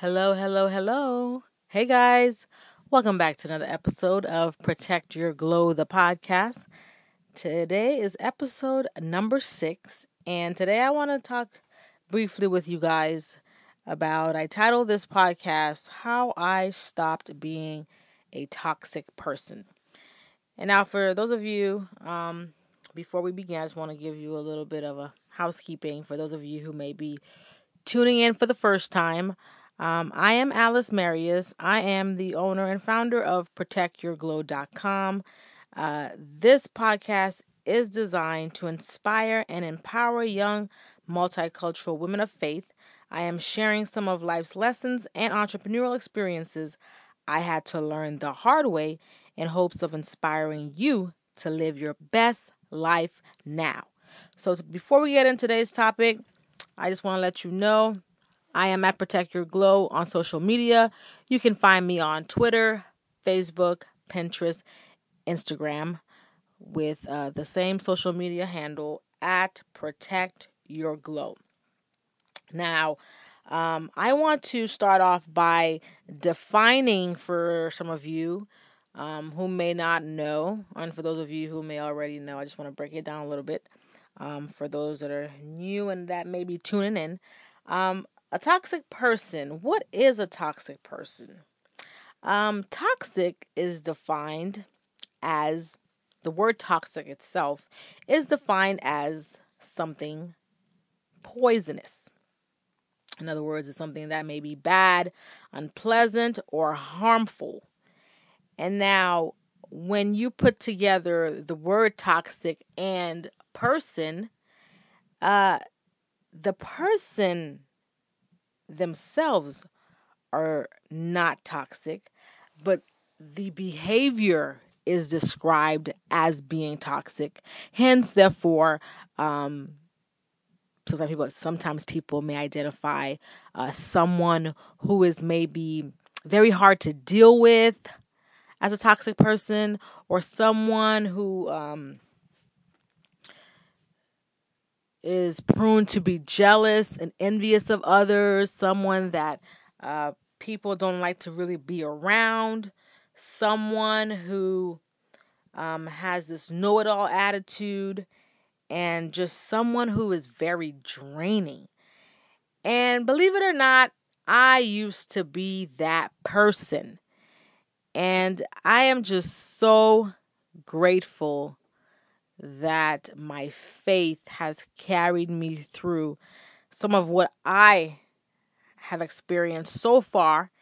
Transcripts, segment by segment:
Hello, hello, hello. Hey guys, welcome back to another episode of Protect Your Glow, the podcast. Today is episode number 6, and today I want to talk briefly with you guys about, I titled this podcast, How I Stopped Being a Toxic Person. And now for those of you, before we begin, I just want to give you a little bit of a housekeeping for those of you who may be tuning in for the first time. I am Alice Marius. I am the owner and founder of ProtectYourGlow.com. This podcast is designed to inspire and empower young multicultural women of faith. I am sharing some of life's lessons and entrepreneurial experiences I had to learn the hard way in hopes of inspiring you to live your best life now. So before we get into today's topic, I just want to let you know I am at Protect Your Glow on social media. You can find me on Twitter, Facebook, Pinterest, Instagram with the same social media handle at Protect Your Glow. Now, I want to start off by defining for some of you who may not know, and for those of you who may already know, I just want to break it down a little bit for those that are new and that may be tuning in. A toxic person. What is a toxic person? Toxic is defined as, the word toxic itself is defined as something poisonous. In other words, it's something that may be bad, unpleasant, or harmful. And now, when you put together the word toxic and person, the person themselves are not toxic, but the behavior is described as being toxic. Hence, therefore, sometimes people may identify someone who is maybe very hard to deal with as a toxic person, or someone who is prone to be jealous and envious of others, someone that people don't like to really be around, someone who has this know-it-all attitude, and just someone who is very draining. And believe it or not, I used to be that person. And I am just so grateful that my faith has carried me through some of what I have experienced so far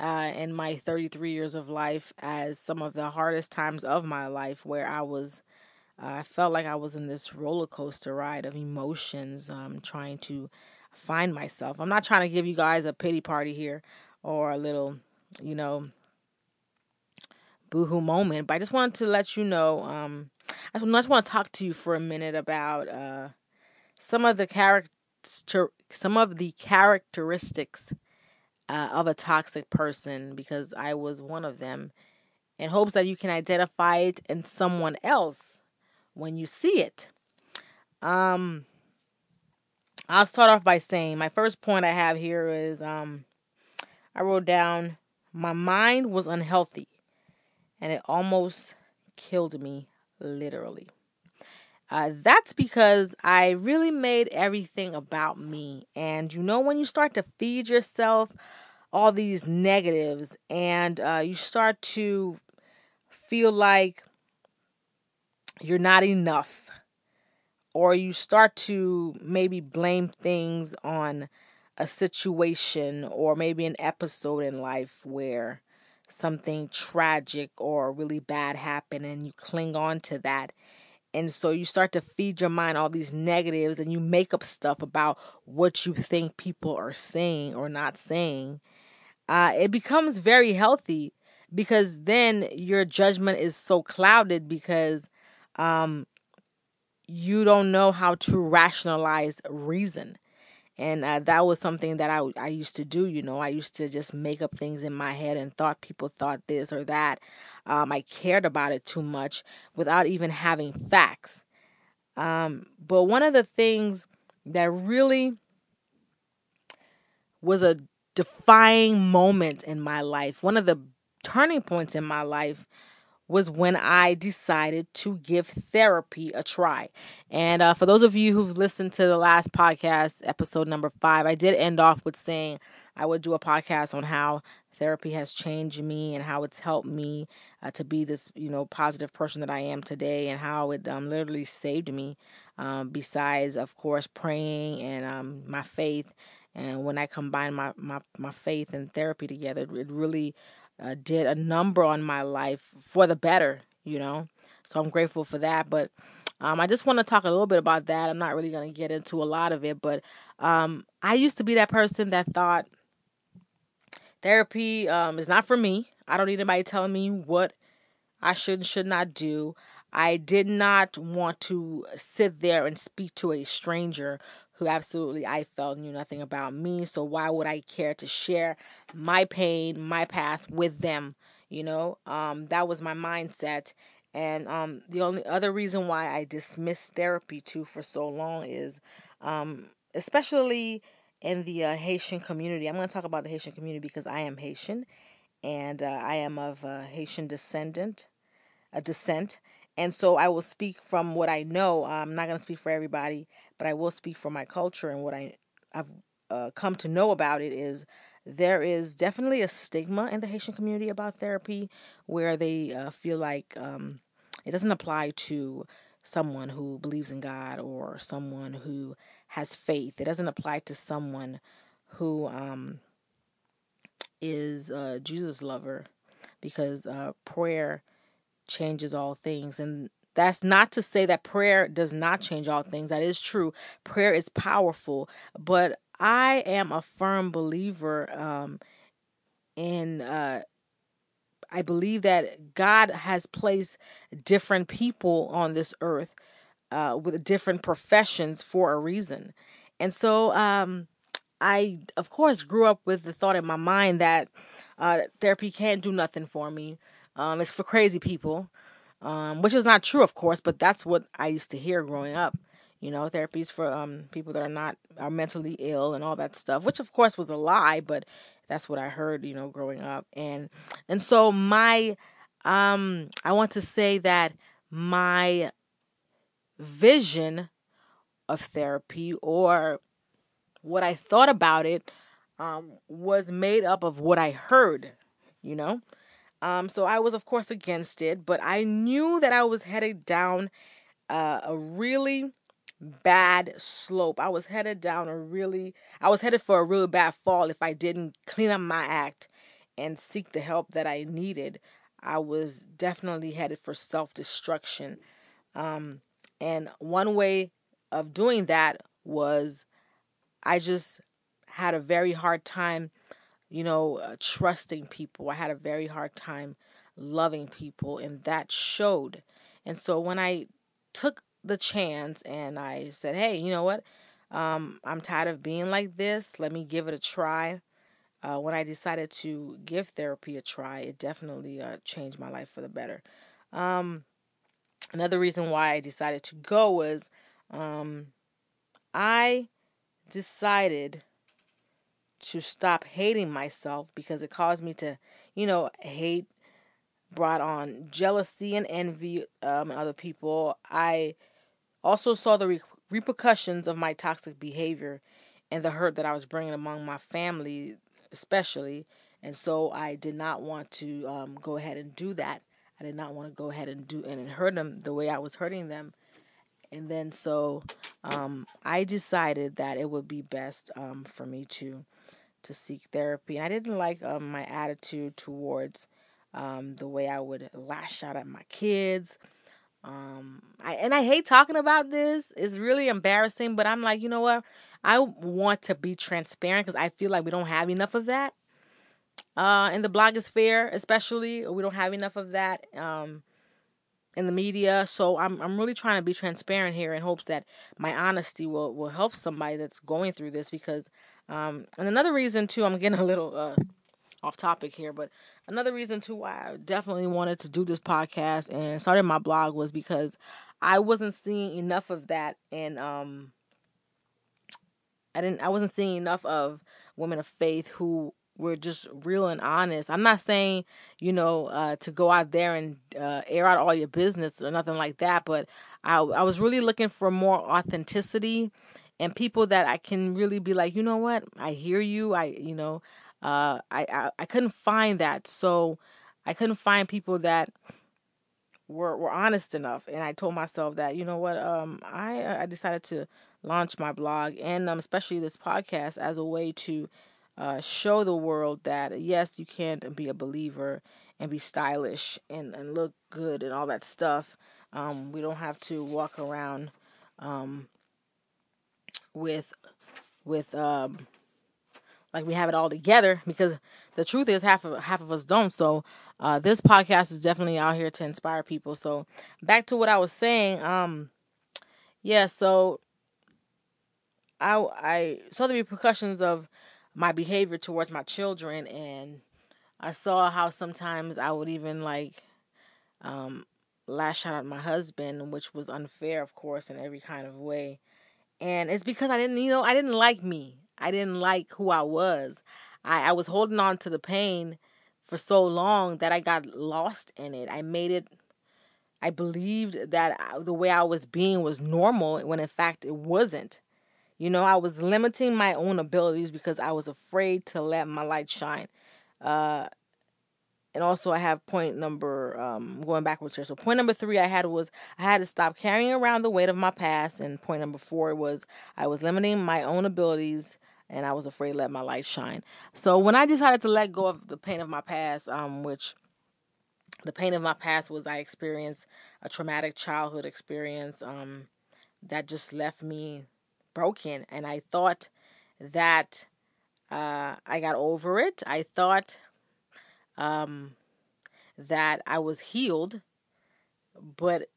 in my 33 years of life, as some of the hardest times of my life, where I felt like I was in this roller coaster ride of emotions, trying to find myself. I'm not trying to give you guys a pity party here or a little, boohoo moment, but I just wanted to let you know. I just want to talk to you for a minute about some of the characteristics of a toxic person, because I was one of them, in hopes that you can identify it in someone else when you see it. I'll start off by saying my first point I have here is I wrote down, my mind was unhealthy and it almost killed me. Literally. That's because I really made everything about me. And when you start to feed yourself all these negatives, and you start to feel like you're not enough, or you start to maybe blame things on a situation or maybe an episode in life where something tragic or really bad happened, and you cling on to that. And so you start to feed your mind all these negatives, and you make up stuff about what you think people are saying or not saying. It becomes very healthy, because then your judgment is so clouded, because you don't know how to rationalize reason. And that was something that I used to do. I used to just make up things in my head and thought people thought this or that. I cared about it too much without even having facts. But one of the things that really was a defying moment in my life. One of the turning points in my life was when I decided to give therapy a try. And for those of you who've listened to the last podcast, episode number 5, I did end off with saying I would do a podcast on how therapy has changed me and how it's helped me to be this, positive person that I am today, and how it literally saved me, besides, of course, praying and my faith. And when I combined my faith and therapy together, it really did a number on my life for the better, So I'm grateful for that. But I just want to talk a little bit about that. I'm not really going to get into a lot of it, but I used to be that person that thought therapy is not for me. I don't need anybody telling me what I should and should not do. I did not want to sit there and speak to a stranger who absolutely I felt knew nothing about me. So why would I care to share my pain, my past with them? That was my mindset. And the only other reason why I dismissed therapy too for so long is, especially in the Haitian community. I'm going to talk about the Haitian community because I am Haitian, and I am of Haitian descent. And so I will speak from what I know. I'm not going to speak for everybody, but I will speak for my culture. And what I've come to know about it is there is definitely a stigma in the Haitian community about therapy, where they feel like it doesn't apply to someone who believes in God or someone who has faith. It doesn't apply to someone who is a Jesus lover, because prayer changes all things. And that's not to say that prayer does not change all things. That is true. Prayer is powerful. But I am a firm believer in, I believe that God has placed different people on this earth with different professions for a reason. And so I, of course, grew up with the thought in my mind that therapy can't do nothing for me. It's for crazy people, which is not true, of course, but that's what I used to hear growing up. Therapy's for people that are mentally ill and all that stuff, which of course was a lie, but that's what I heard, growing up. And so my, I want to say that my vision of therapy, or what I thought about it, was made up of what I heard, So I was, of course, against it, but I knew that I was headed down a really bad slope. I was headed for a really bad fall if I didn't clean up my act and seek the help that I needed. I was definitely headed for self-destruction. And one way of doing that was I just had a very hard time trusting people. I had a very hard time loving people, and that showed. And so when I took the chance and I said, hey, you know what? I'm tired of being like this. Let me give it a try. When I decided to give therapy a try, it definitely changed my life for the better. Another reason why I decided to go was I decided to stop hating myself, because it caused me to, hate brought on jealousy and envy in other people. I also saw the repercussions of my toxic behavior and the hurt that I was bringing among my family, especially. And so I did not want to go ahead and do that. I did not want to go ahead and hurt them the way I was hurting them. And then so I decided that it would be best for me to seek therapy. And I didn't like my attitude towards the way I would lash out at my kids. I hate talking about this. It's really embarrassing, but I'm like, you know what? I want to be transparent, because I feel like we don't have enough of that. In the blogosphere, especially, we don't have enough of that in the media. So I'm really trying to be transparent here in hopes that my honesty will help somebody that's going through this, because and another reason too, I'm getting a little off topic here, but another reason too why I definitely wanted to do this podcast and started my blog was because I wasn't seeing enough of that, and I wasn't seeing enough of women of faith who were just real and honest. I'm not saying, to go out there and air out all your business or nothing like that, but I was really looking for more authenticity and people that I can really be like, you know what, I hear you. I couldn't find that. So I couldn't find people that were honest enough. And I told myself that, you know what, I decided to launch my blog and especially this podcast as a way to show the world that, yes, you can be a believer and be stylish and look good and all that stuff. We don't have to walk around with like we have it all together, because the truth is half of us don't. So this podcast is definitely out here to inspire people. So back to what I was saying. So I saw the repercussions of my behavior towards my children, and I saw how sometimes I would even lash out at my husband, which was unfair, of course, in every kind of way. And it's because I didn't like me. I didn't like who I was. I was holding on to the pain for so long that I got lost in it. I believed that the way I was being was normal when in fact it wasn't. I was limiting my own abilities because I was afraid to let my light shine. And also I have point number, going backwards here. So point number 3 I had was I had to stop carrying around the weight of my past. And point number 4 was I was limiting my own abilities and I was afraid to let my light shine. So when I decided to let go of the pain of my past, which the pain of my past was I experienced a traumatic childhood experience that just left me broken. And I thought that I got over it. I thought that I was healed, but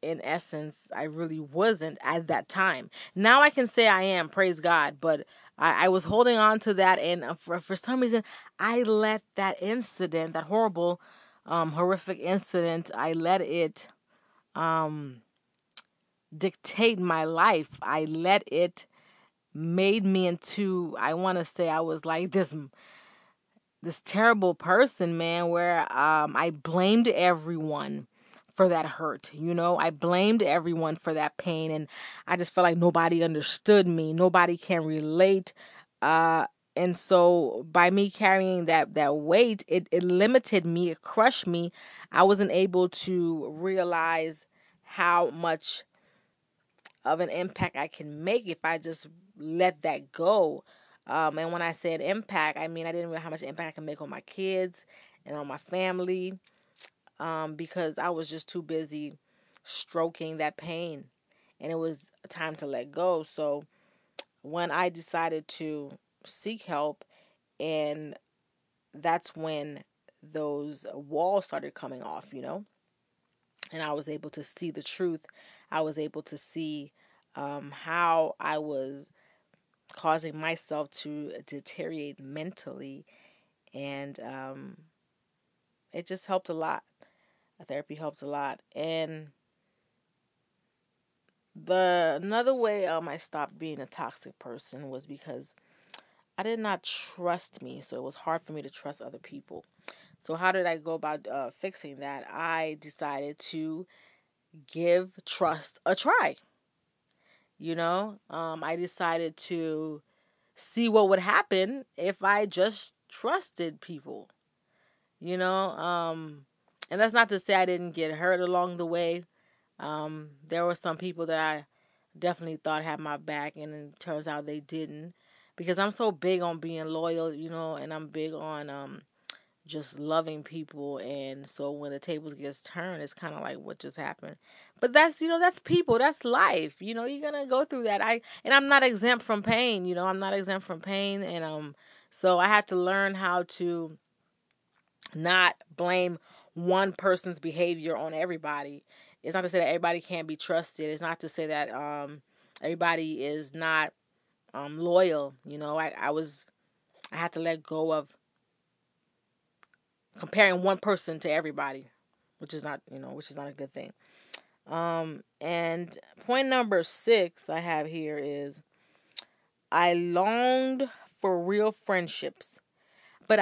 in essence, I really wasn't at that time. Now I can say I am, praise God, but I was holding on to that. And for some reason, I let that incident, that horrible, horrific incident, I let it, dictate my life. I let it made me into, I want to say I was like this terrible person, man, where I blamed everyone for that hurt. I blamed everyone for that pain, and I just felt like nobody understood me. Nobody can relate. And so by me carrying that weight, it limited me. It crushed me. I wasn't able to realize how much of an impact I can make if I just let that go. And when I said impact, I mean, I didn't realize how much impact I can make on my kids and on my family, because I was just too busy stroking that pain, and it was time to let go. So when I decided to seek help, and that's when those walls started coming off, and I was able to see the truth. I was able to see how I was causing myself to deteriorate mentally, and it just helped a lot. Therapy helped a lot. And another way I stopped being a toxic person was because I did not trust me, so it was hard for me to trust other people. So how did I go about fixing that? I decided to give trust a try. I decided to see what would happen if I just trusted people, and that's not to say I didn't get hurt along the way. There were some people that I definitely thought had my back, and it turns out they didn't, because I'm so big on being loyal, and I'm big on, just loving people. And so when the tables gets turned, it's kind of like what just happened. But that's, that's people, that's life. You're going to go through that. I'm not exempt from pain, I'm not exempt from pain. And, so I had to learn how to not blame one person's behavior on everybody. It's not to say that everybody can't be trusted. It's not to say that, everybody is not, loyal. I had to let go of comparing one person to everybody, which is not a good thing. And point number 6 I have here is I longed for real friendships. But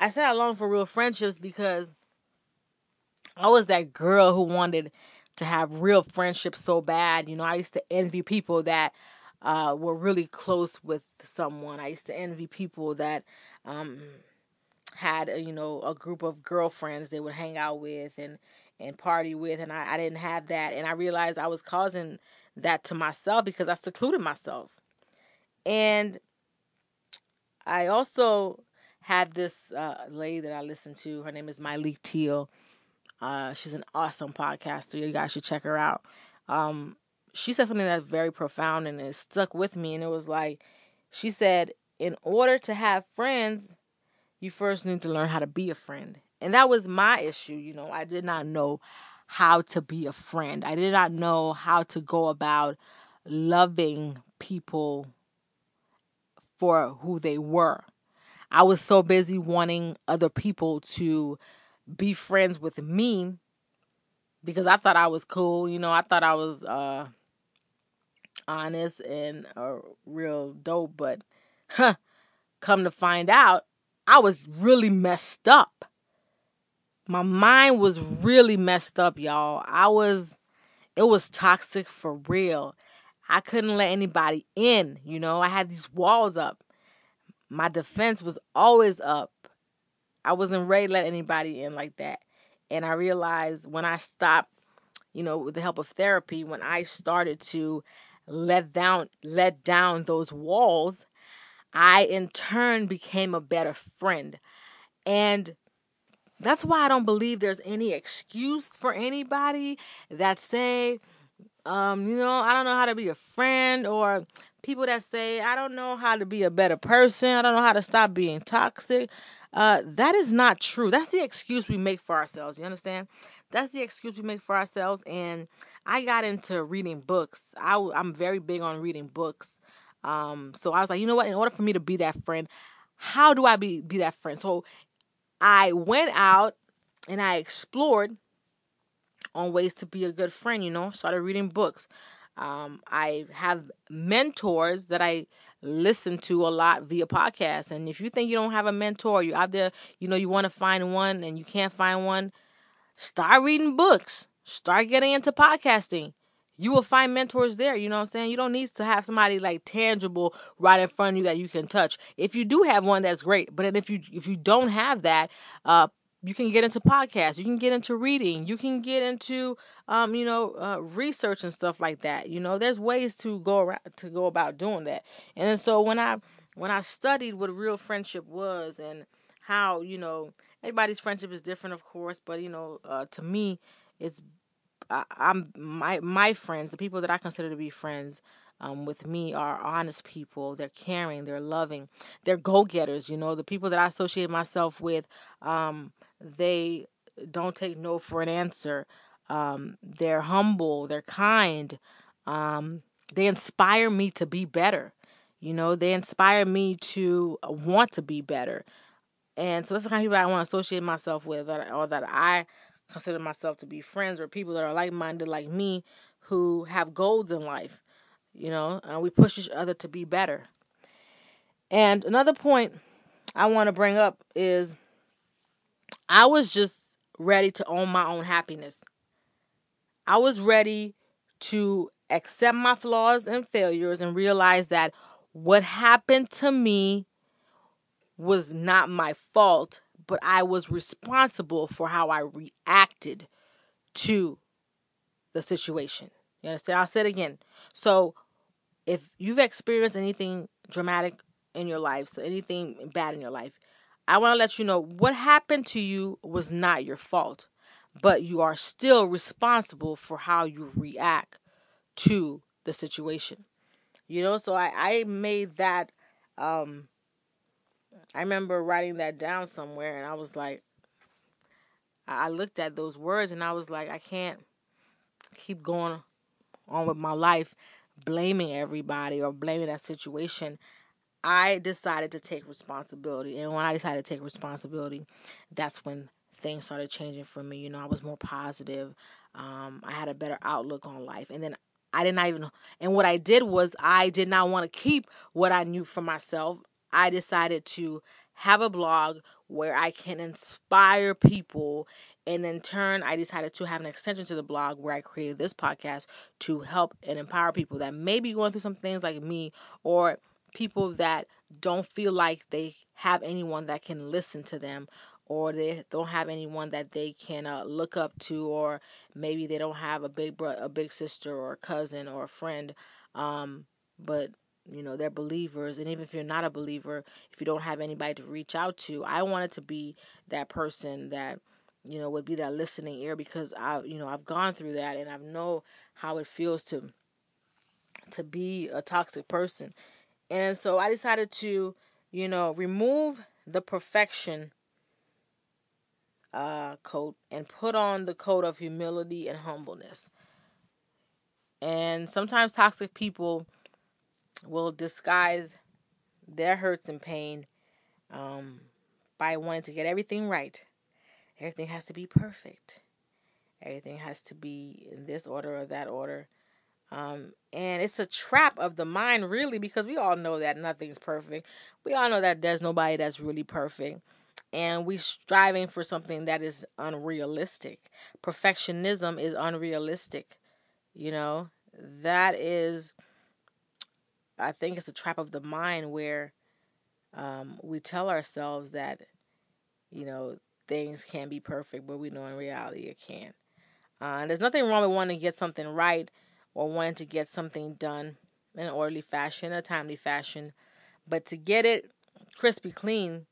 I said I longed for real friendships because I was that girl who wanted to have real friendships so bad. You know, I used to envy people that were really close with someone. I used to envy people that had, you know, a group of girlfriends they would hang out with and party with. And I didn't have that. And I realized I was causing that to myself because I secluded myself. And I also had this lady that I listened to. Her name is Miley Teal. She's an awesome podcaster. You guys should check her out. She said something that's very profound and it stuck with me. And it was like, she said, in order to have friends, you first need to learn how to be a friend. And that was my issue. You know, I did not know how to be a friend. I did not know how to go about loving people for who they were. I was so busy wanting other people to be friends with me because I thought I was cool. You know, I thought I was honest and real dope. But come to find out, I was really messed up. My mind was really messed up, y'all. It was toxic for real. I couldn't let anybody in, you know. I had these walls up. My defense was always up. I wasn't ready to let anybody in like that. And I realized when I stopped, you know, with the help of therapy, when I started to let down those walls, I in turn became a better friend. And that's why I don't believe there's any excuse for anybody that say, you know, I don't know how to be a friend, or people that say, I don't know how to be a better person. I don't know how to stop being toxic. That is not true. That's the excuse we make for ourselves. You understand? That's the excuse we make for ourselves. And I got into reading books. I'm very big on reading books. So I was like, you know what? In order for me to be that friend, how do I be that friend? So I went out and I explored on ways to be a good friend, you know, started reading books. I have mentors that I listen to a lot via podcasts. And if you think you don't have a mentor, you're out there, you know, you want to find one and you can't find one, start reading books, start getting into podcasting. You will find mentors there. You know what I'm saying? You don't need to have somebody like tangible right in front of you that you can touch. If you do have one, that's great. But if you don't have that, you can get into podcasts, you can get into reading, you can get into, you know, research and stuff like that. You know, there's ways to go about doing that. And so when I studied what real friendship was and how, you know, everybody's friendship is different, of course, but, you know, to me, it's, my friends, the people that I consider to be friends, with me are honest people. They're caring, they're loving, they're go-getters. You know, the people that I associate myself with, they don't take no for an answer. They're humble, they're kind. They inspire me to be better. You know, they inspire me to want to be better. And so that's the kind of people I want to associate myself with, or that I consider myself to be friends, or people that are like-minded like me who have goals in life. You know, we push each other to be better. And another point I want to bring up is I was just ready to own my own happiness. I was ready to accept my flaws and failures and realize that what happened to me was not my fault, but I was responsible for how I reacted to the situation. You understand? I'll say it again. So if you've experienced anything dramatic in your life, so anything bad in your life, I want to let you know what happened to you was not your fault, but you are still responsible for how you react to the situation. You know, so I made that, I remember writing that down somewhere, and I was like, I looked at those words and I was like, I can't keep going on with my life blaming everybody or blaming that situation. I decided to take responsibility. And when I decided to take responsibility, that's when things started changing for me. You know, I was more positive. I had a better outlook on life. And then I did not even, and what I did was I did not want to keep what I knew for myself. I decided to have a blog where I can inspire people. And in turn, I decided to have an extension to the blog where I created this podcast to help and empower people that may be going through some things like me, or people that don't feel like they have anyone that can listen to them, or they don't have anyone that they can look up to, or maybe they don't have a big brother, a big sister, or a cousin, or a friend, but you know, they're believers. And even if you're not a believer, if you don't have anybody to reach out to, I wanted to be that person that, you know, would be that listening ear, because I've gone through that, and I know how it feels to be a toxic person. And so I decided to, remove the perfection coat and put on the coat of humility and humbleness. And sometimes toxic people will disguise their hurts and pain by wanting to get everything right. Everything has to be perfect. Everything has to be in this order or that order. And it's a trap of the mind, really, because we all know that nothing's perfect. We all know that there's nobody that's really perfect. And we're striving for something that is unrealistic. Perfectionism is unrealistic. That is, I think it's a trap of the mind where we tell ourselves that, things can be perfect, but we know in reality it can't. And there's nothing wrong with wanting to get something right, or wanting to get something done in an orderly fashion, a timely fashion. But to get it crispy clean,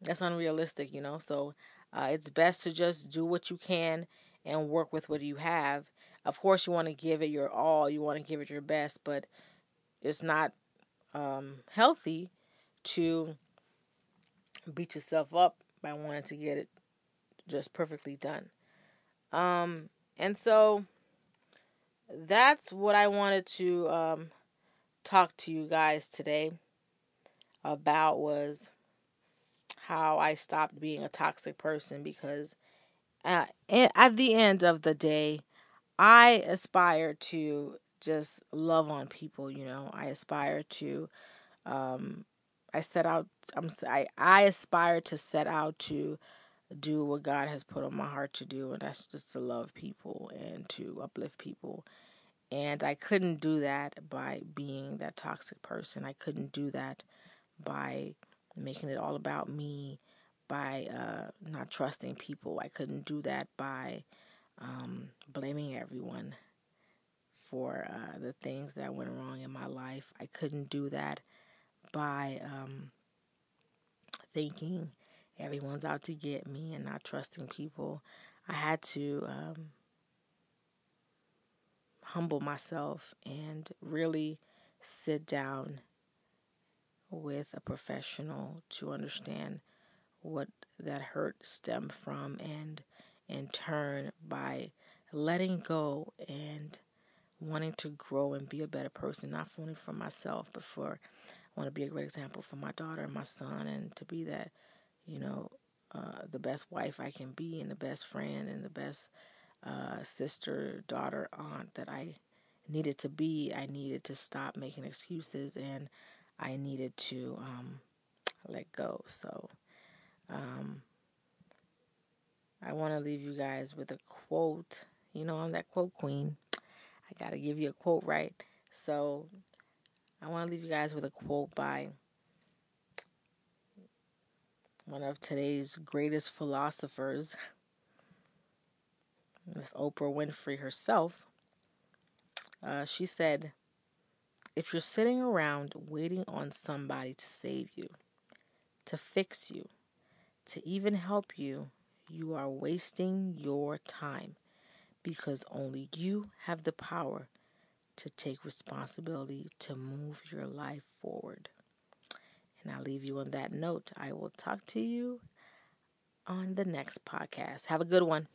that's unrealistic, So it's best to just do what you can and work with what you have. Of course, you want to give it your all. You want to give it your best. But it's not healthy to beat yourself up by wanting to get it just perfectly done. And so that's what I wanted to talk to you guys today about, was how I stopped being a toxic person, because at the end of the day, I aspire to just love on people. I aspire to, I aspire to set out to do what God has put on my heart to do, and that's just to love people and to uplift people. And I couldn't do that by being that toxic person. I couldn't do that by making it all about me, by not trusting people. I couldn't do that by blaming everyone for the things that went wrong in my life. I couldn't do that by thinking everyone's out to get me and not trusting people. I had to humble myself and really sit down with a professional to understand what that hurt stemmed from, and in turn, by letting go and wanting to grow and be a better person, not only for myself, but for, I want to be a great example for my daughter and my son, and to be that, the best wife I can be, and the best friend, and the best sister, daughter, aunt that I needed to be. I needed to stop making excuses, and I needed to let go. So I want to leave you guys with a quote. I'm that quote queen. I got to give you a quote, right? So I want to leave you guys with a quote by one of today's greatest philosophers, Miss Oprah Winfrey herself. She said, "If you're sitting around waiting on somebody to save you, to fix you, to even help you, you are wasting your time, because only you have the power to take responsibility to move your life forward." And I'll leave you on that note. I will talk to you on the next podcast. Have a good one.